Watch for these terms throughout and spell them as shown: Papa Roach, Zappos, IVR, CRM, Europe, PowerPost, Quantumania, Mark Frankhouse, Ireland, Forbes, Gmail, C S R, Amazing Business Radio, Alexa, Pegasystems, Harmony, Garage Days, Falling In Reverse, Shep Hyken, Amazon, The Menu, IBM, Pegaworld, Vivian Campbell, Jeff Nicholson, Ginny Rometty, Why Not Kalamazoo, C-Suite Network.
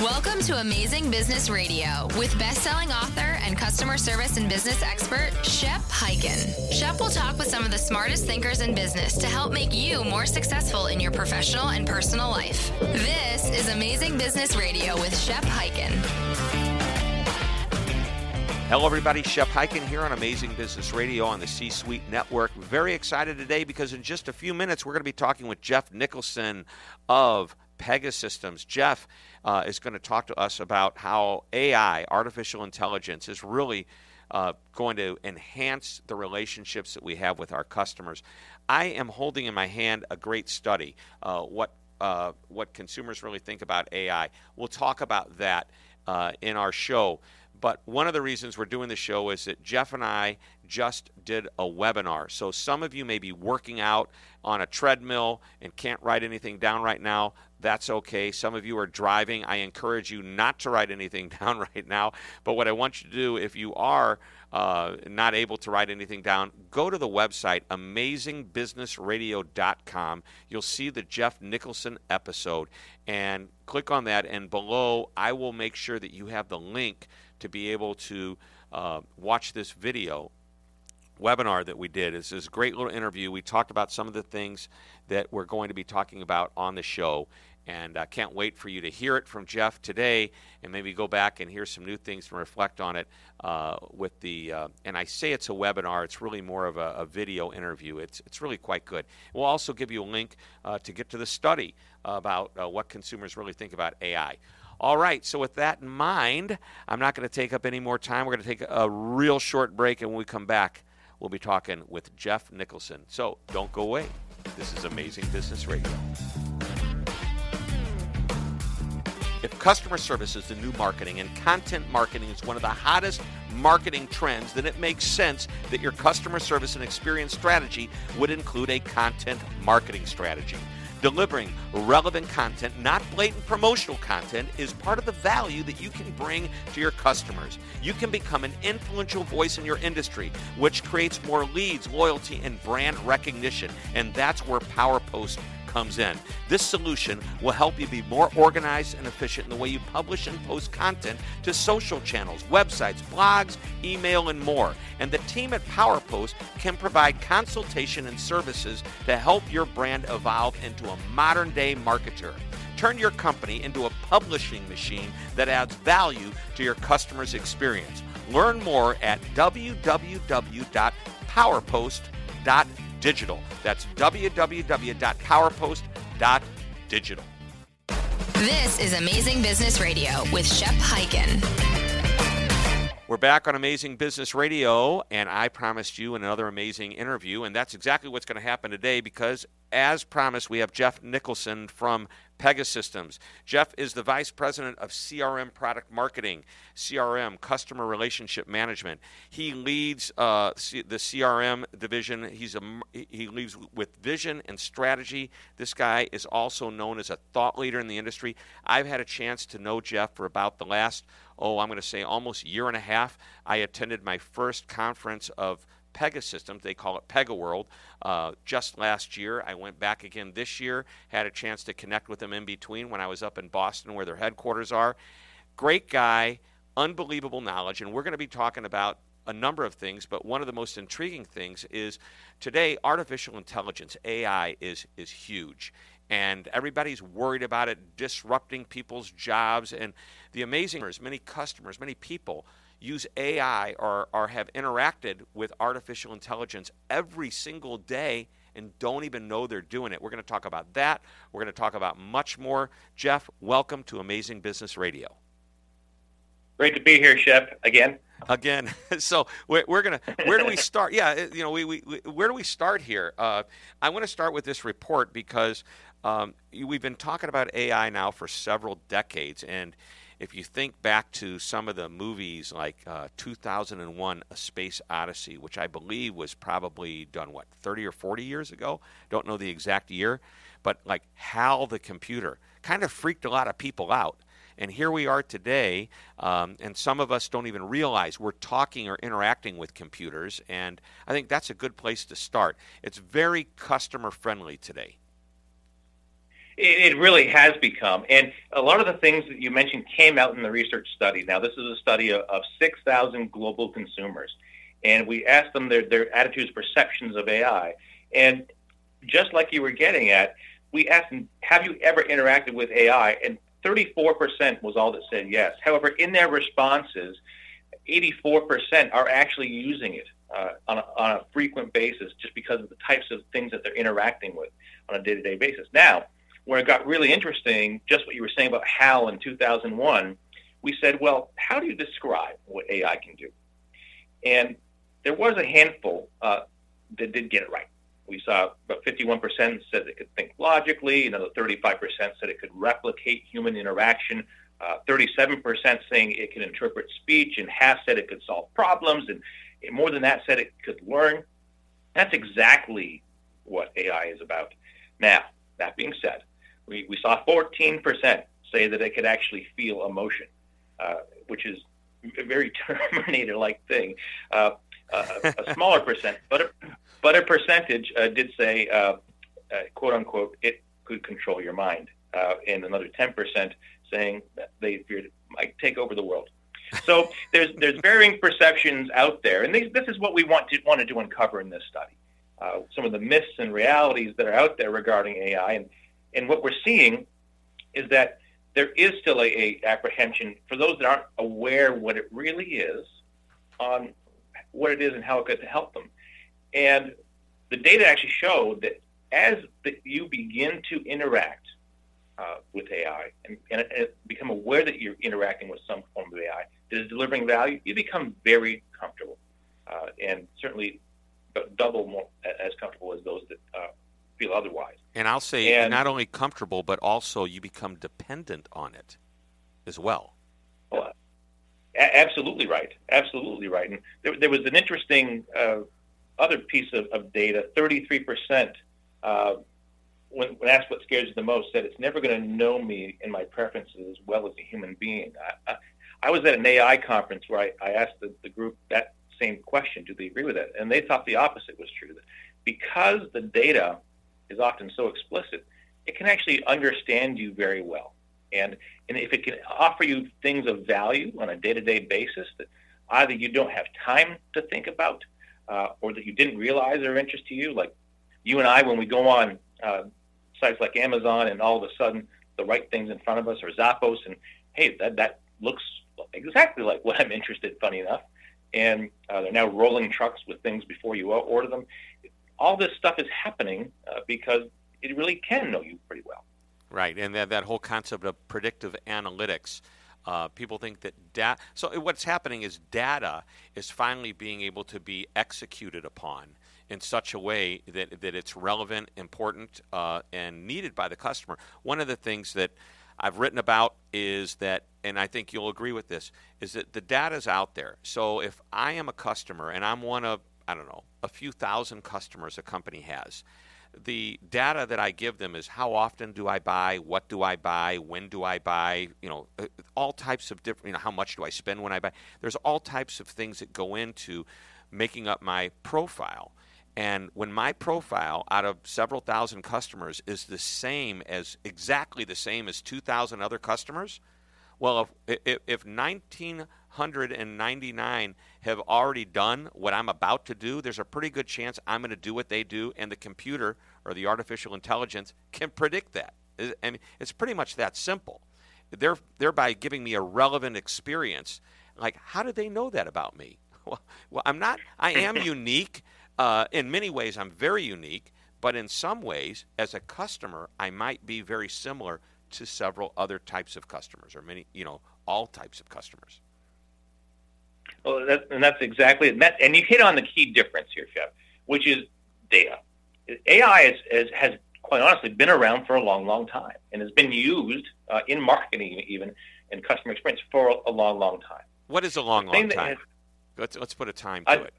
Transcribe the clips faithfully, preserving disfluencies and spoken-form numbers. Welcome to Amazing Business Radio with best-selling author and customer service and business expert, Shep Hyken. Shep will talk with some of the smartest thinkers in business to help make you more successful in your professional and personal life. This is Amazing Business Radio with Shep Hyken. Hello, everybody. Shep Hyken here on Amazing Business Radio on the C-Suite Network. Very excited today because in just a few minutes, we're going to be talking with Jeff Nicholson of Pegasystems. Jeff uh, is going to talk to us about how A I, artificial intelligence, is really uh, going to enhance the relationships that we have with our customers. I am holding in my hand a great study, uh, what uh, what consumers really think about A I. We'll talk about that uh, in our show. But one of the reasons we're doing the show is that Jeff and I just did a webinar. So some of you may be working out on a treadmill and can't write anything down right now. That's okay. Some of you are driving. I encourage you not to write anything down right now. But what I want you to do, if you are uh, not able to write anything down, go to the website, amazing business radio dot com. You'll see the Jeff Nicholson episode. And click on that. And below, I will make sure that you have the link to be able to uh, watch this video webinar that we did. It's this great little interview. We talked about some of the things that we're going to be talking about on the show. And I can't wait for you to hear it from Jeff today and maybe go back and hear some new things and reflect on it uh, with the, uh, and I say it's a webinar, it's really more of a, a video interview. It's it's really quite good. We'll also give you a link uh, to get to the study about uh, what consumers really think about A I. All right, so with that in mind, I'm not going to take up any more time. We're going to take a real short break, and when we come back, we'll be talking with Jeff Nicholson. So don't go away. This is Amazing Business Radio. If customer service is the new marketing and content marketing is one of the hottest marketing trends, then it makes sense that your customer service and experience strategy would include a content marketing strategy. Delivering relevant content, not blatant promotional content, is part of the value that you can bring to your customers. You can become an influential voice in your industry, which creates more leads, loyalty, and brand recognition. And that's where PowerPost comes in. This solution will help you be more organized and efficient in the way you publish and post content to social channels, websites, blogs, email, and more. And the team at PowerPost can provide consultation and services to help your brand evolve into a modern-day marketer. Turn your company into a publishing machine that adds value to your customers' experience. Learn more at w w w dot powerpost dot com. Digital. That's w w w dot powerpost dot digital. This is Amazing Business Radio with Shep Hyken. We're back on Amazing Business Radio, and I promised you another amazing interview, and that's exactly what's going to happen today because, as promised, we have Jeff Nicholson from Pegasystems. Jeff is the Vice President of C R M Product Marketing, C R M, Customer Relationship Management. He leads uh, C- the C R M division. He's a, he leads with vision and strategy. This guy is also known as a thought leader in the industry. I've had a chance to know Jeff for about the last, oh, I'm going to say almost year and a half. I attended my first conference of Pegasystems, they call it Pegaworld, uh, just last year. I went back again this year, had a chance to connect with them in between when I was up in Boston where their headquarters are. Great guy, unbelievable knowledge, and we're going to be talking about a number of things, but one of the most intriguing things is today artificial intelligence, A I, is is huge. And everybody's worried about it disrupting people's jobs, and the amazing is many customers, many people use A I or, or have interacted with artificial intelligence every single day and don't even know they're doing it. We're going to talk about that. We're going to talk about much more. Jeff, welcome to Amazing Business Radio. Great to be here, Shep, again. Again. So we're, we're going to, where do we start? Yeah, you know, we, we, we where do we start here? Uh, I want to start with this report because um, we've been talking about A I now for several decades, and if you think back to some of the movies like uh, two thousand one, A Space Odyssey, which I believe was probably done, what, thirty or forty years ago? Don't know the exact year. But like Hal the computer kind of freaked a lot of people out. And here we are today, um, and some of us don't even realize we're talking or interacting with computers. And I think that's a good place to start. It's very customer friendly today. It really has become. And a lot of the things that you mentioned came out in the research study. Now, this is a study of six thousand global consumers. And we asked them their, their attitudes, perceptions of A I. And just like you were getting at, we asked them, have you ever interacted with A I? And thirty-four percent was all that said yes. However, in their responses, eighty-four percent are actually using it uh, on, a, on a frequent basis just because of the types of things that they're interacting with on a day-to-day basis. Now, where it got really interesting, just what you were saying about HAL in two thousand one, we said, well, how do you describe what A I can do? And there was a handful uh, that did get it right. We saw about fifty-one percent said it could think logically, another thirty-five percent said it could replicate human interaction, uh, thirty-seven percent saying it can interpret speech, and half said it could solve problems, and more than that said it could learn. That's exactly what A I is about. Now, that being said, we, we saw fourteen percent say that it could actually feel emotion, uh, which is a very Terminator-like thing. Uh, uh, a smaller percent, but a, but a percentage uh, did say, uh, uh, quote unquote, it could control your mind, uh, and another ten percent saying that they feared it might take over the world. So there's there's varying perceptions out there, and these, this is what we want to wanted to uncover in this study, uh, some of the myths and realities that are out there regarding A I, and and what we're seeing is that there is still a, a apprehension for those that aren't aware what it really is, on what it is and how it could help them. And the data actually showed that as the, you begin to interact uh, with A I and, and, and become aware that you're interacting with some form of A I that is delivering value, you become very comfortable uh, and certainly double more as comfortable as those that uh, feel otherwise. And I'll say and, not only comfortable, but also you become dependent on it as well. Well, a- absolutely right. Absolutely right. And there, there was an interesting uh, other piece of, of data. thirty-three percent, uh, when, when asked what scares you the most, said it's never going to know me and my preferences as well as a human being. I, I, I was at an A I conference where I, I asked the, the group that same question, do they agree with that? And they thought the opposite was true. That because the data is often so explicit, it can actually understand you very well. And and if it can offer you things of value on a day-to-day basis that either you don't have time to think about uh, or that you didn't realize are of interest to you, like you and I, when we go on uh, sites like Amazon and all of a sudden the right thing's in front of us, or Zappos, and hey, that, that looks exactly like what I'm interested in, funny enough. And uh, they're now rolling trucks with things before you order them. All this stuff is happening uh, because it really can know you pretty well. Right, and that, that whole concept of predictive analytics. Uh, people think that data, so what's happening is data is finally being able to be executed upon in such a way that, that it's relevant, important, uh, and needed by the customer. One of the things that I've written about is that, and I think you'll agree with this, is that the data's out there. So if I am a customer and I'm one of, I don't know, a few thousand customers a company has, the data that I give them is how often do I buy, what do I buy, when do I buy, you know, all types of different, you know, how much do I spend when I buy. There's all types of things that go into making up my profile. And when my profile out of several thousand customers is the same as, exactly the same as two thousand other customers, well, if, if, if one thousand nine hundred ninety-nine have already done what I'm about to do, there's a pretty good chance I'm going to do what they do, and the computer or the artificial intelligence can predict that. And it's pretty much that simple. They're, thereby giving me a relevant experience. Like, how do they know that about me? Well, well I'm not, I am unique. Uh, in many ways, I'm very unique, but in some ways, as a customer, I might be very similar to several other types of customers, or many, you know, all types of customers. Well, that, and that's exactly it. And, that, and you hit on the key difference here, Shep, which is data. A I is, is, has, quite honestly, been around for a long, long time, and has been used uh, in marketing even and customer experience for a long, long time. What is a long, long time? Has, let's let's put a time to I, it.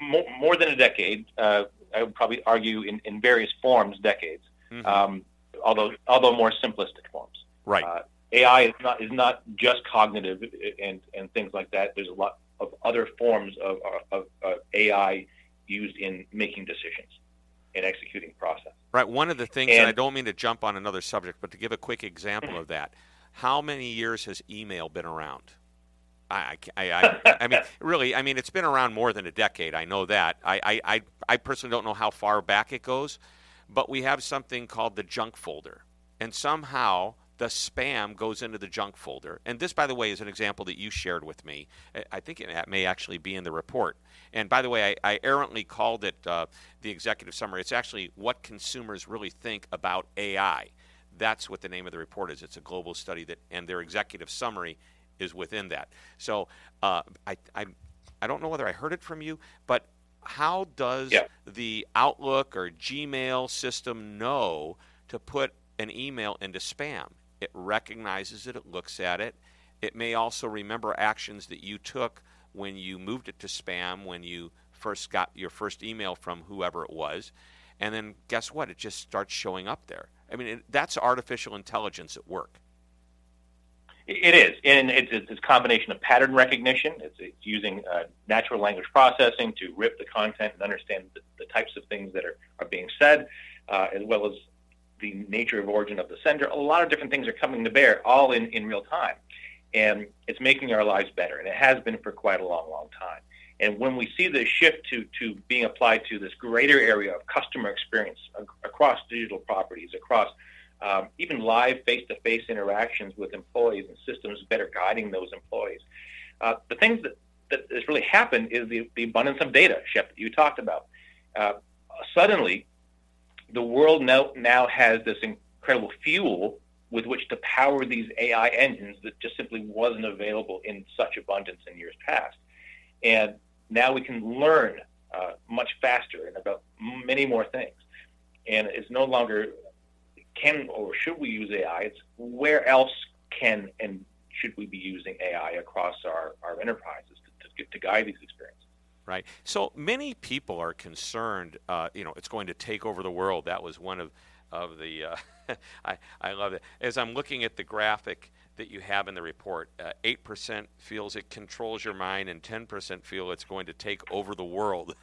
More, more than a decade, uh, I would probably argue in, in various forms, decades, mm-hmm. um, although although more simplistic forms. Right. Uh, A I is not is not just cognitive and, and things like that. There's a lot of other forms of, of, of A I used in making decisions. and executing process. Right. One of the things, and, and I don't mean to jump on another subject, but to give a quick example of that, how many years has email been around? I, I, I, I mean, really, I mean, it's been around more than a decade. I know that. I, I, I personally don't know how far back it goes, but we have something called the junk folder, and somehow the spam goes into the junk folder. And this, by the way, is an example that you shared with me. I think it may actually be in the report. And by the way, I, I errantly called it uh, the executive summary. It's actually what consumers really think about A I. That's what the name of the report is. It's a global study that, and their executive summary is within that. So uh, I, I, I don't know whether I heard it from you, but how does yeah. the Outlook or Gmail system know to put an email into spam? It recognizes it, it looks at it. It may also remember actions that you took when you moved it to spam, when you first got your first email from whoever it was. And then guess what? It just starts showing up there. I mean, it, that's artificial intelligence at work. It is, and it's, it's a combination of pattern recognition. It's, it's using uh, natural language processing to rip the content and understand the, the types of things that are, are being said, uh, as well as the nature of origin of the sender. A lot of different things are coming to bear, all in, in real time. And it's making our lives better, and it has been for quite a long, long time. And when we see this shift to, to being applied to this greater area of customer experience ac- across digital properties, across um, even live face-to-face interactions with employees and systems better guiding those employees, uh, the things that, that has really happened is the, the abundance of data, Shep, that you talked about. Uh, suddenly, the world now, now has this incredible fuel with which to power these A I engines that just simply wasn't available in such abundance in years past. And now we can learn uh, much faster and about many more things. And it's no longer can or should we use A I, it's where else can and should we be using A I across our, our enterprises to, to, to guide these experiences. Right. So many people are concerned, uh, you know, it's going to take over the world. That was one of, of the, uh, I, I love it. As I'm looking at the graphic that you have in the report, uh, eight percent feels it controls your mind and ten percent feel it's going to take over the world.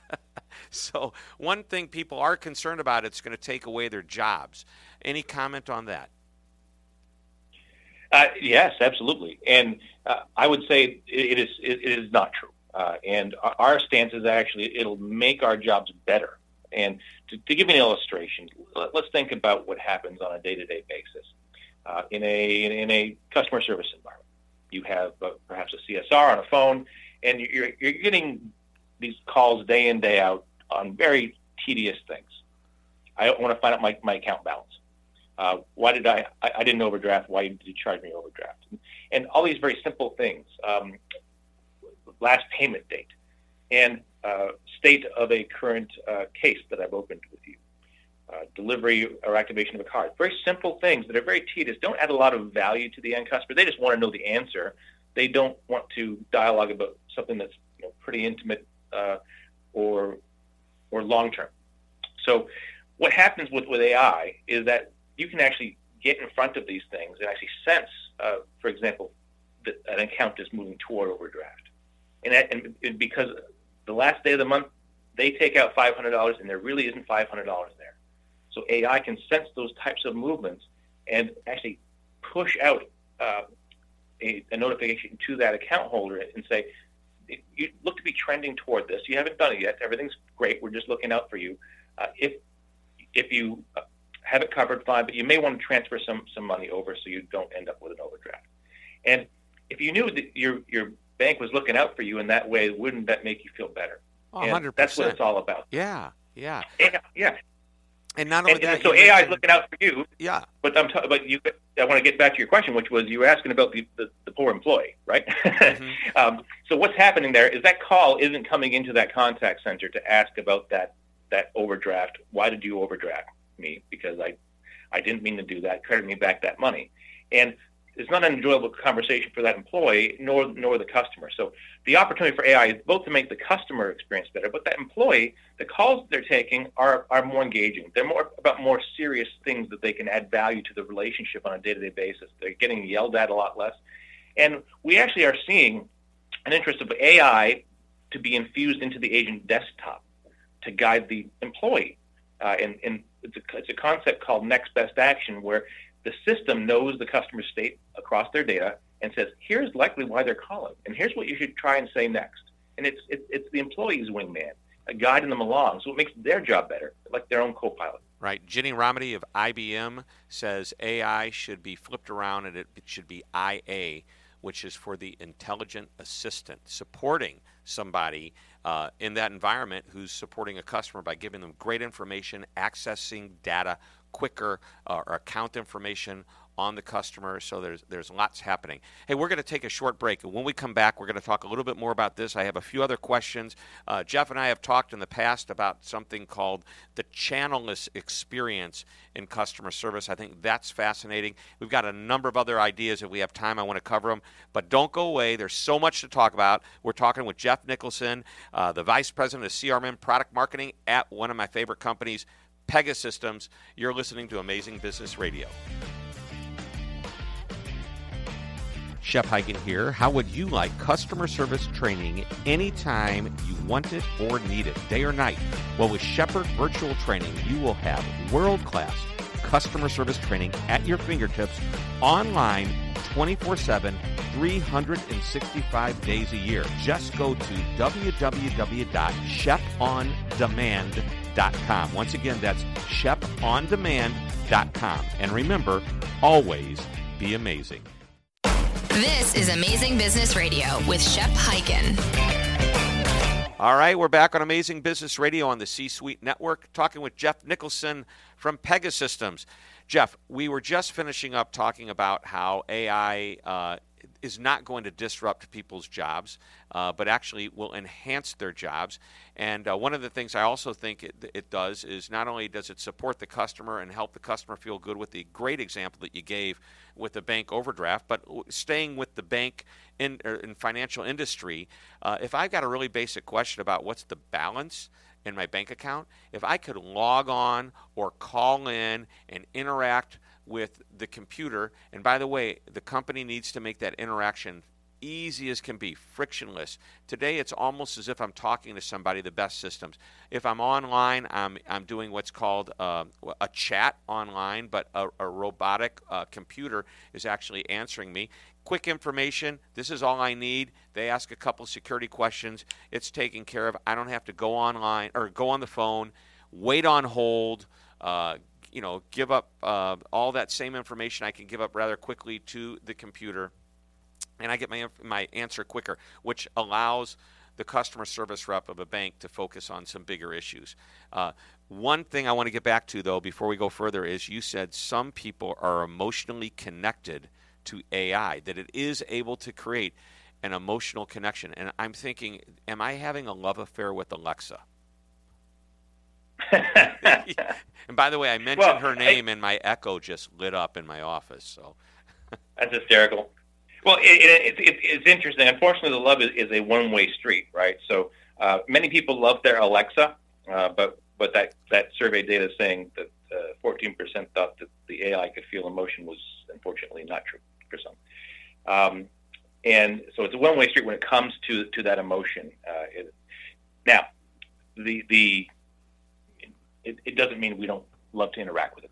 So one thing people are concerned about, it's going to take away their jobs. Any comment on that? Uh, yes, absolutely. And uh, I would say it, it is it, it is not true. Uh, and our stance is actually it'll make our jobs better. And to, to give you an illustration, let, let's think about what happens on a day-to-day basis. Uh, in a in a customer service environment, you have uh, perhaps a C S R on a phone, and you're you're getting these calls day in, day out on very tedious things. I want to find out my, my account balance. Uh, why did I, I, I didn't overdraft? Why did you charge me overdraft? And, and all these very simple things. Um, last payment date, and uh, state of a current uh, case that I've opened with you, uh, delivery or activation of a card. Very simple things that are very tedious, don't add a lot of value to the end customer. They just want to know the answer. They don't want to dialogue about something that's you know, pretty intimate uh, or or long-term. So what happens with, with A I is that you can actually get in front of these things and actually sense, uh, for example, that an account is moving toward overdraft. And, and because the last day of the month, they take out five hundred dollars, and there really isn't five hundred dollars there. So A I can sense those types of movements and actually push out uh, a, a notification to that account holder and say, you look to be trending toward this. You haven't done it yet. Everything's great. We're just looking out for you. Uh, if if you have it covered, fine, but you may want to transfer some, some money over so you don't end up with an overdraft. And if you knew that you're you're bank was looking out for you in that way, wouldn't that make you feel better? Oh, one hundred percent. That's what it's all about. Yeah, yeah. Yeah, yeah. And not only and, that. And so A I is looking out for you. Yeah. But I'm t- but you. I want to get back to your question, which was you were asking about the, the, the poor employee, right? Mm-hmm. um, so what's happening there is that call isn't coming into that contact center to ask about that, that overdraft. Why did you overdraft me? Because I, I didn't mean to do that. Credit me back that money. And it's not an enjoyable conversation for that employee, nor nor the customer. So the opportunity for A I is both to make the customer experience better, but that employee, the calls that they're taking are, are more engaging. They're more about more serious things that they can add value to the relationship on a day-to-day basis. They're getting yelled at a lot less. And we actually are seeing an interest of A I to be infused into the agent desktop to guide the employee. Uh, and and it's, a, it's a concept called next best action, where the system knows the customer state across their data and says, here's likely why they're calling, and here's what you should try and say next. And it's it, it's the employee's wingman, guiding them along. So it makes their job better, like their own co-pilot. Right. Ginny Rometty of I B M says A I should be flipped around and it, it should be I A, which is for the intelligent assistant, supporting somebody uh, in that environment who's supporting a customer by giving them great information, accessing data quicker, uh, or account information on the customer. So there's there's lots happening. Hey, we're going to take a short break, and when we come back, we're going to talk a little bit more about this. I have a few other questions. Uh, Jeff and I have talked in the past about something called the channelless experience in customer service. I think that's fascinating. We've got a number of other ideas. If we have time, I want to cover them. But don't go away. There's so much to talk about. We're talking with Jeff Nicholson, uh, the Vice President of C R M Product Marketing at one of my favorite companies, Pegasystems. You're listening to Amazing Business Radio. Shep Hyken here. How would you like customer service training anytime you want it or need it, day or night? Well, with Shepherd Virtual Training, you will have world-class customer service training at your fingertips, online, twenty-four seven, three hundred sixty-five days a year. Just go to w w w dot shep on demand dot com. Once again, that's shep on demand dot com. And remember, always be amazing. This is Amazing Business Radio with Shep Hyken. All right, we're back on Amazing Business Radio on the C-Suite Network, talking with Jeff Nicholson from Pegasystems. Jeff, we were just finishing up talking about how A I uh, is not going to disrupt people's jobs, uh, but actually will enhance their jobs. And uh, one of the things I also think it, it does is not only does it support the customer and help the customer feel good with the great example that you gave with the bank overdraft, but staying with the bank in, er, in financial industry, uh, if I've got a really basic question about what's the balance in my bank account, if I could log on or call in and interact with the computer, and by the way, the company needs to make that interaction easy as can be, frictionless. Today, it's almost as if I'm talking to somebody, the best systems. If I'm online, I'm I'm doing what's called uh, a chat online, but a, a robotic uh, computer is actually answering me. Quick information, this is all I need. They ask a couple security questions. It's taken care of. I don't have to go online or go on the phone, wait on hold, uh, you know, give up uh, all that same information I can give up rather quickly to the computer, and I get my my answer quicker, which allows the customer service rep of a bank to focus on some bigger issues. Uh, one thing I want to get back to, though, before we go further is you said some people are emotionally connected to A I, that it is able to create an emotional connection. And I'm thinking, am I having a love affair with Alexa? And by the way, I mentioned well, her name I, and my Echo just lit up in my office. So that's hysterical. Well, it, it, it, it's interesting. Unfortunately, the love is, is a one-way street, right? So uh, many people love their Alexa, uh, but but that, that survey data is saying that uh, fourteen percent thought that the A I could feel emotion was unfortunately not true for some. Um, and so it's a one-way street when it comes to to that emotion. Uh, it, now, the the it, it doesn't mean we don't love to interact with it.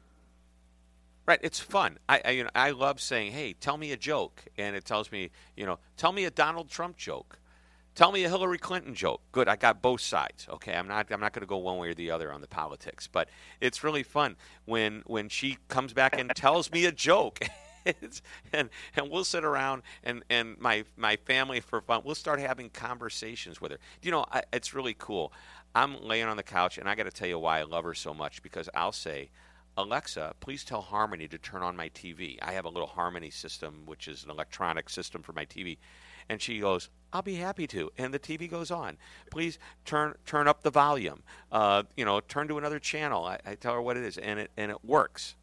Right, it's fun. I I, you know, I love saying, "Hey, tell me a joke," and it tells me, you know, tell me a Donald Trump joke, tell me a Hillary Clinton joke. Good, I got both sides. Okay, I'm not I'm not going to go one way or the other on the politics, but it's really fun when when she comes back and tells me a joke. It's, and and we'll sit around and, and my my family for fun. We'll start having conversations with her. You know, I, it's really cool. I'm laying on the couch, and I got to tell you why I love her so much, because I'll say, Alexa, please tell Harmony to turn on my T V. I have a little Harmony system, which is an electronic system for my T V. And she goes, I'll be happy to. And the T V goes on. Please turn turn up the volume. Uh, you know, turn to another channel. I, I tell her what it is, and it and it works.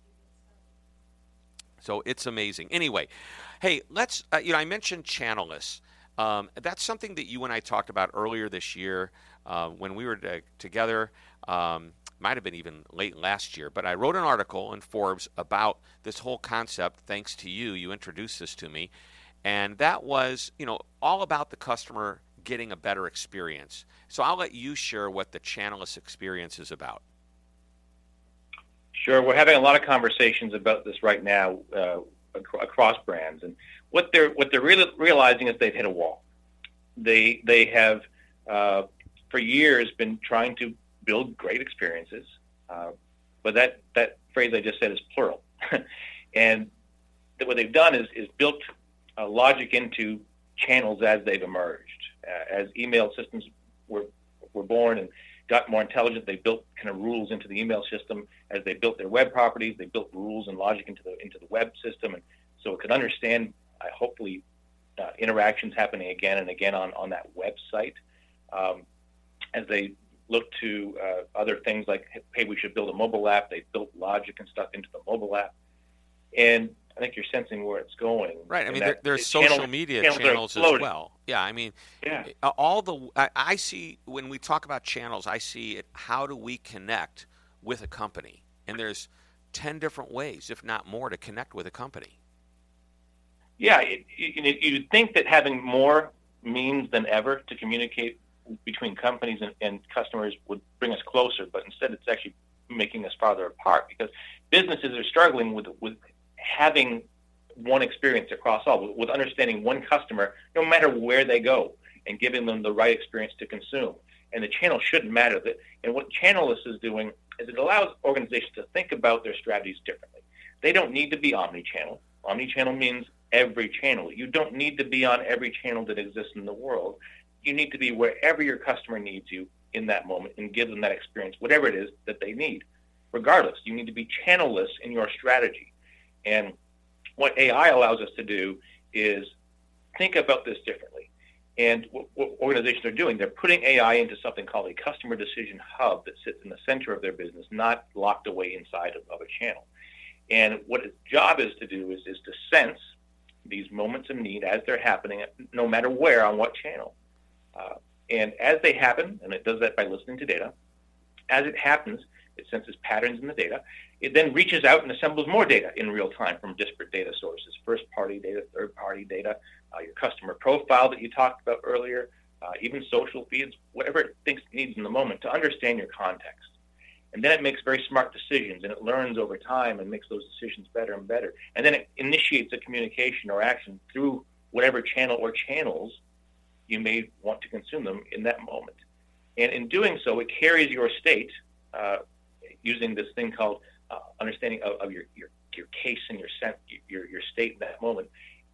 So it's amazing. Anyway, hey, let's. Uh, you know, I mentioned channelless. Um, that's something that you and I talked about earlier this year uh, when we were t- together. Um, might have been even late last year, but I wrote an article in Forbes about this whole concept, thanks to you. You introduced this to me, and that was, you know, all about the customer getting a better experience. So I'll let you share what the channelless experience is about. Sure. We're having a lot of conversations about this right now uh, across brands. And what they're what they're really realizing is they've hit a wall. They, they have, uh, for years, been trying to build great experiences. Uh, but that, that phrase I just said is plural. And that what they've done is, is built uh, logic into channels as they've emerged. Uh, as email systems were were born and got more intelligent, they built kind of rules into the email system. As they built their web properties, they built rules and logic into the into the web system, and so it could understand, uh, hopefully, uh, interactions happening again and again on, on that website. Um, as they look to uh, other things like, hey, we should build a mobile app, they built logic and stuff into the mobile app. And I think you're sensing where it's going. Right. I mean, there, there's social channels, media channels, channels as well. Yeah. I mean, yeah. all the I, I see when we talk about channels, I see it. How do we connect with a company? And there's ten different ways, if not more, to connect with a company. Yeah. It, it, you'd think that having more means than ever to communicate between companies and, and customers would bring us closer, but instead it's actually making us farther apart because businesses are struggling with with having one experience across all, with understanding one customer no matter where they go and giving them the right experience to consume. And the channel shouldn't matter. And what Channelless is doing is it allows organizations to think about their strategies differently. They don't need to be omni-channel. Omni-channel means every channel. You don't need to be on every channel that exists in the world. You need to be wherever your customer needs you in that moment and give them that experience, whatever it is that they need. Regardless, you need to be channelless in your strategy. And what A I allows us to do is think about this differently. And what, what organizations are doing, they're putting A I into something called a customer decision hub that sits in the center of their business, not locked away inside of, of a channel. And what its job is to do is, is to sense these moments of need as they're happening, no matter where, on what channel. Uh, and as they happen, and it does that by listening to data, as it happens, it senses patterns in the data. It then reaches out and assembles more data in real time from disparate data sources, first-party data, third-party data, uh, your customer profile that you talked about earlier, uh, even social feeds, whatever it thinks it needs in the moment to understand your context. And then it makes very smart decisions, and it learns over time and makes those decisions better and better. And then it initiates a communication or action through whatever channel or channels you may want to consume them in that moment. And in doing so, it carries your state, uh, using this thing called uh, understanding of, of your, your your case and your sense, your your state in that moment,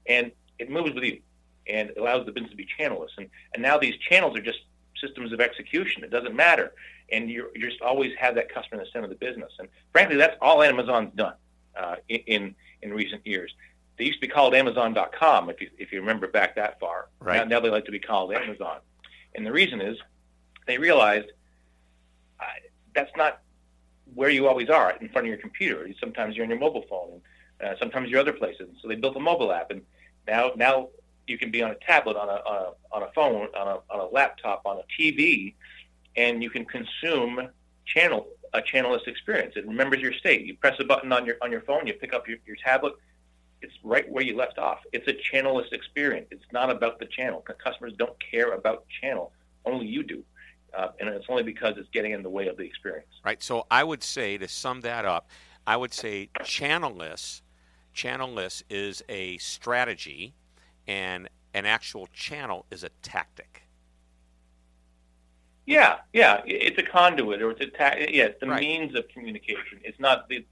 and it moves with you, and it allows the business to be channelless. And and now these channels are just systems of execution. It doesn't matter, and you you just always have that customer in the center of the business. And frankly, that's all Amazon's done uh, in in recent years. They used to be called Amazon dot com, if you if you remember back that far. Right. Now, now they like to be called Amazon, and the reason is they realized uh, that's not where you always are, in front of your computer. Sometimes you're on your mobile phone, and uh, sometimes you're other places. So they built a mobile app, and now now you can be on a tablet, on a on a, on a phone, on a on a laptop, on a T V, and you can consume channel a channelless experience. It remembers your state. You press a button on your on your phone, you pick up your, your tablet. It's right where you left off. It's a channelless experience. It's not about the channel. Customers don't care about channel. Only you do. Uh, and it's only because it's getting in the way of the experience. Right. So I would say, to sum that up, I would say channelless, channelless is a strategy, and an actual channel is a tactic. Yeah, yeah. It's a conduit, or it's a tactic. Yeah, it's the right. means of communication. It's not the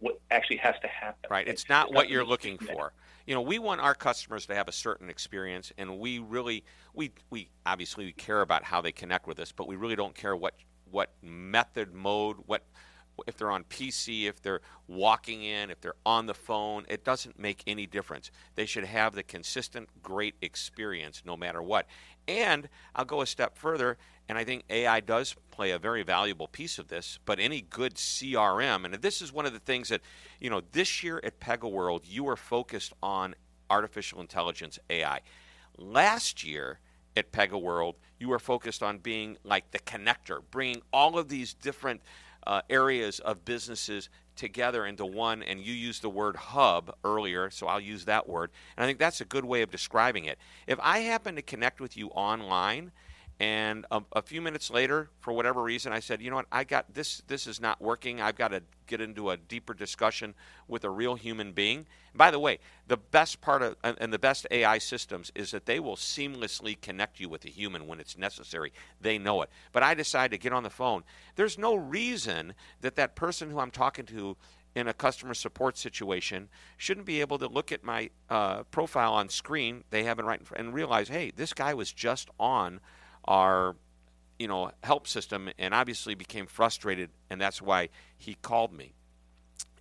what actually has to happen. Right. It's, it's not what you're looking for. You know, we want our customers to have a certain experience, and we really, we we obviously we care about how they connect with us, but we really don't care what what method, mode, what if they're on P C, if they're walking in, if they're on the phone. It doesn't make any difference. They should have the consistent, great experience no matter what. And I'll go a step further, and I think A I does play a very valuable piece of this, but any good C R M, and this is one of the things that, you know, this year at PegaWorld, you were focused on artificial intelligence, A I. Last year at PegaWorld, you were focused on being like the connector, bringing all of these different uh, areas of businesses together into one, and you used the word hub earlier, so I'll use that word, and I think that's a good way of describing it. If I happen to connect with you online And a, a few minutes later, for whatever reason, I said, you know what, I got this, this is not working. I've got to get into a deeper discussion with a real human being. And by the way, the best part of, and the best A I systems is that they will seamlessly connect you with a human when it's necessary. They know it. But I decided to get on the phone. There's no reason that that person who I'm talking to in a customer support situation shouldn't be able to look at my uh, profile on screen, they have it right in front, and realize, hey, this guy was just on our, you know, help system, and obviously became frustrated, and that's why he called me.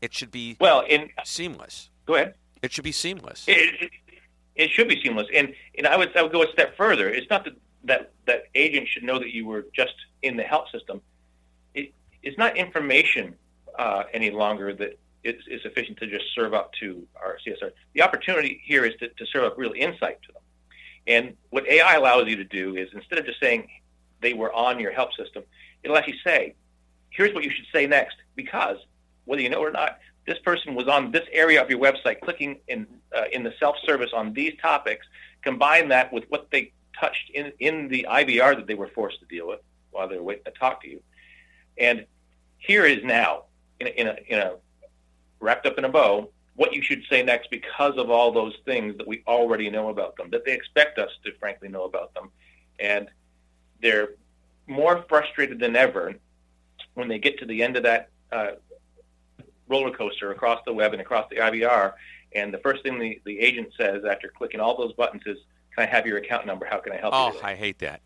It should be well in seamless. Go ahead. It should be seamless. It, it, it should be seamless, and and I would I would go a step further. It's not that that, that agent should know that you were just in the help system. It, it's not information uh, any longer that is, is sufficient to just serve up to our C S R. The opportunity here is to, to serve up real insight to them. And what A I allows you to do is, instead of just saying they were on your help system, it'll actually say, here's what you should say next, because whether you know or not, this person was on this area of your website clicking in uh, in the self-service on these topics. Combine that with what they touched in, in the I V R that they were forced to deal with while they were waiting to talk to you. And here is now, in a, in a, in a wrapped up in a bow, what you should say next because of all those things that we already know about them, that they expect us to frankly know about them. And they're more frustrated than ever when they get to the end of that uh, roller coaster across the web and across the I V R, and the first thing the, the agent says after clicking all those buttons is, can I have your account number? How can I help oh, you today? I hate that.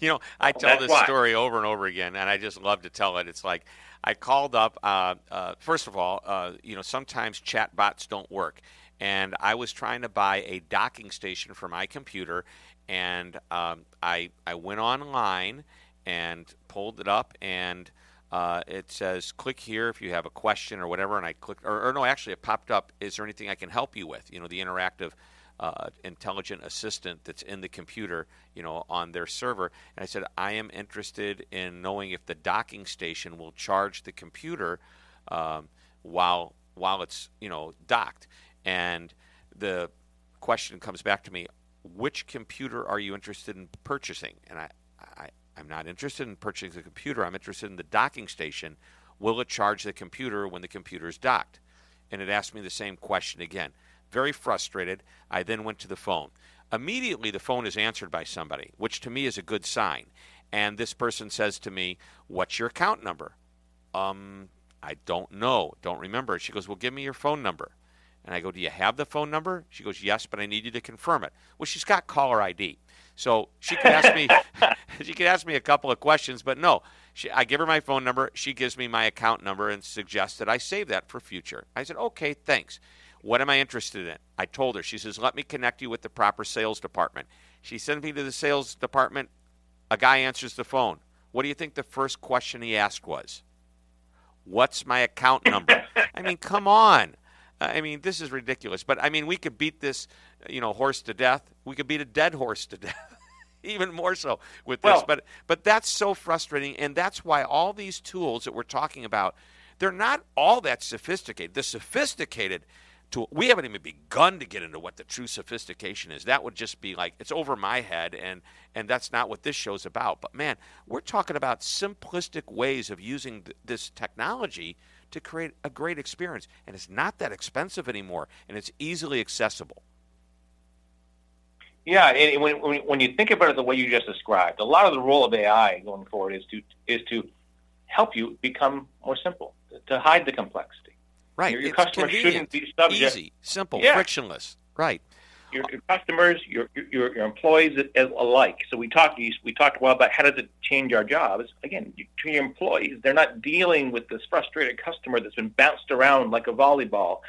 You know, I tell That's this why. story over and over again, and I just love to tell it. It's like, I called up, uh, uh, first of all, uh, you know, sometimes chatbots don't work. And I was trying to buy a docking station for my computer, and um, I I went online and pulled it up, and uh, it says, click here if you have a question or whatever. And I clicked, or, or no, actually it popped up, is there anything I can help you with? You know, the interactive uh, intelligent assistant that's in the computer, you know, on their server. And I said, I am interested in knowing if the docking station will charge the computer um, while while it's, you know, docked. And the question comes back to me, which computer are you interested in purchasing? And I, I I'm not interested in purchasing the computer. I'm interested in the docking station. Will it charge the computer when the computer is docked? And it asked me the same question again. Very frustrated. I then went to the phone. Immediately, the phone is answered by somebody, which to me is a good sign. And this person says to me, what's your account number? Um, I don't know. Don't remember. She goes, well, give me your phone number. And I go, do you have the phone number? She goes, yes, but I need you to confirm it. Well, she's got caller I D. So she could ask me she could ask me a couple of questions, but no. She, I give her my phone number. She gives me my account number and suggests that I save that for future. I said, okay, thanks. What am I interested in? I told her. She says, let me connect you with the proper sales department. She sends me to the sales department. A guy answers the phone. What do you think the first question he asked was? What's my account number? I mean, come on. I mean, this is ridiculous. But, I mean, we could beat this, you know, horse to death. We could beat a dead horse to death, even more so with this. Well, but but that's so frustrating, and that's why all these tools that we're talking about, they're not all that sophisticated. The sophisticated tool, we haven't even begun to get into what the true sophistication is. That would just be like, it's over my head, and, and that's not what this show's about. But, man, we're talking about simplistic ways of using th- this technology to create a great experience, and it's not that expensive anymore, and it's easily accessible. Yeah, and when, when when you think about it the way you just described, a lot of the role of A I going forward is to is to help you become more simple, to hide the complexity. Right, your, your it's customers shouldn't be subject. Easy, simple, yeah. frictionless. Right, your, your customers, your, your your employees alike. So we talked we talked a while about how does it change our jobs. Again, to your employees, they're not dealing with this frustrated customer that's been bounced around like a volleyball,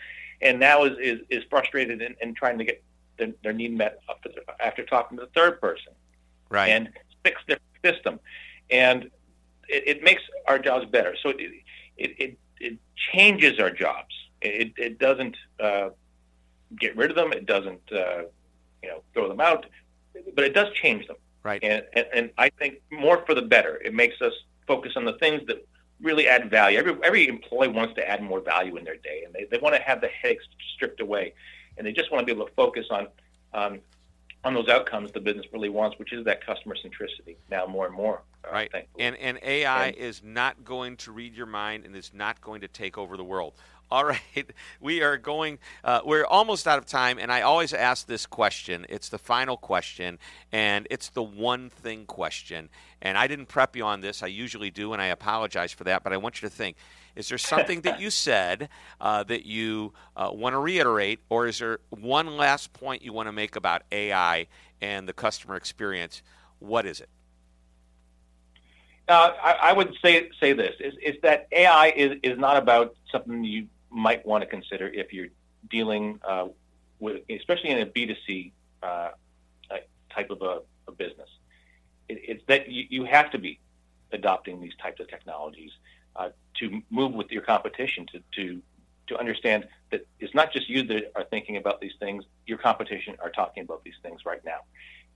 and now is is, is frustrated and, and trying to get their, their need met after, after talking to the third person, right? And fix their system, and it, it makes our jobs better. So it it it, it changes our jobs. It it doesn't uh, get rid of them. It doesn't uh, you know throw them out, but it does change them. Right. And, and and I think more for the better. It makes us focus on the things that really add value. Every every employee wants to add more value in their day, and they, they want to have the headaches stripped away, and they just want to be able to focus on um, on those outcomes the business really wants, which is that customer centricity now more and more. Uh, right. And, and A I and, is not going to read your mind and is not going to take over the world. All right. We are going, uh, we're almost out of time. And I always ask this question. It's the final question. And it's the one thing question. And I didn't prep you on this. I usually do. And I apologize for that. But I want you to think, is there something that you said uh, that you uh, want to reiterate? Or is there one last point you want to make about A I and the customer experience? What is it? Uh, I, I would say say this, is, is that A I is, is not about something you might want to consider if you're dealing uh, with, especially in a B two C uh, type of a, a business. It, it's that you, you have to be adopting these types of technologies uh, to move with your competition, to, to to understand that it's not just you that are thinking about these things, your competition are talking about these things right now.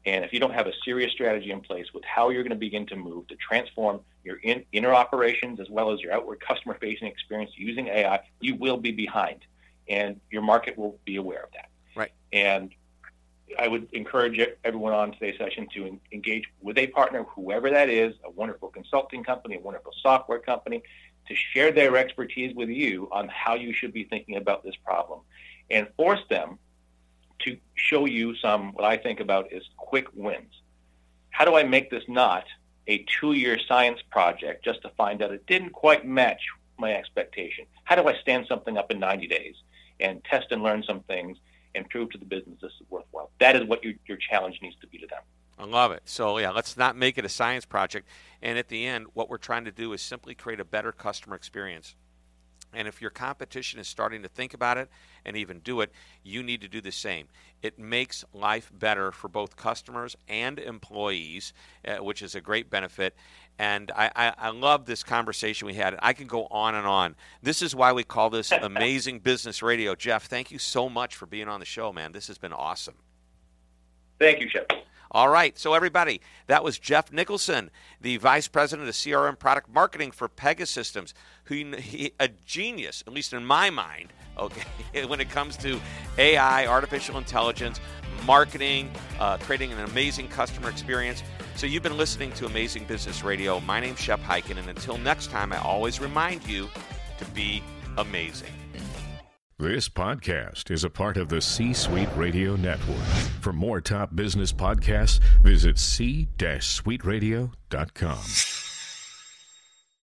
And if you don't have a serious strategy in place with how you're going to begin to move to transform your in, inner operations as well as your outward customer-facing experience using A I, you will be behind, and your market will be aware of that. Right. And I would encourage everyone on today's session to en- engage with a partner, whoever that is, a wonderful consulting company, a wonderful software company, to share their expertise with you on how you should be thinking about this problem and force them to show you some, what I think about is quick wins. How do I make this not a two-year science project just to find out it didn't quite match my expectation? How do I stand something up in ninety days and test and learn some things and prove to the business this is worthwhile? That is what your, your challenge needs to be to them. I love it. So, yeah, let's not make it a science project. And at the end, what we're trying to do is simply create a better customer experience. And if your competition is starting to think about it and even do it, you need to do the same. It makes life better for both customers and employees, uh, which is a great benefit. And I, I, I love this conversation we had. I can go on and on. This is why we call this Amazing Business Radio. Jeff, thank you so much for being on the show, man. This has been awesome. Thank you, Shep. All right, so everybody, that was Jeff Nicholson, the Vice President of C R M Product Marketing for Pegasystems, who he, a genius, at least in my mind, okay, when it comes to A I, artificial intelligence, marketing, uh, creating an amazing customer experience. So you've been listening to Amazing Business Radio. My name's Shep Hyken, and until next time, I always remind you to be amazing. This podcast is a part of the C-Suite Radio Network. For more top business podcasts, visit c suite radio dot com.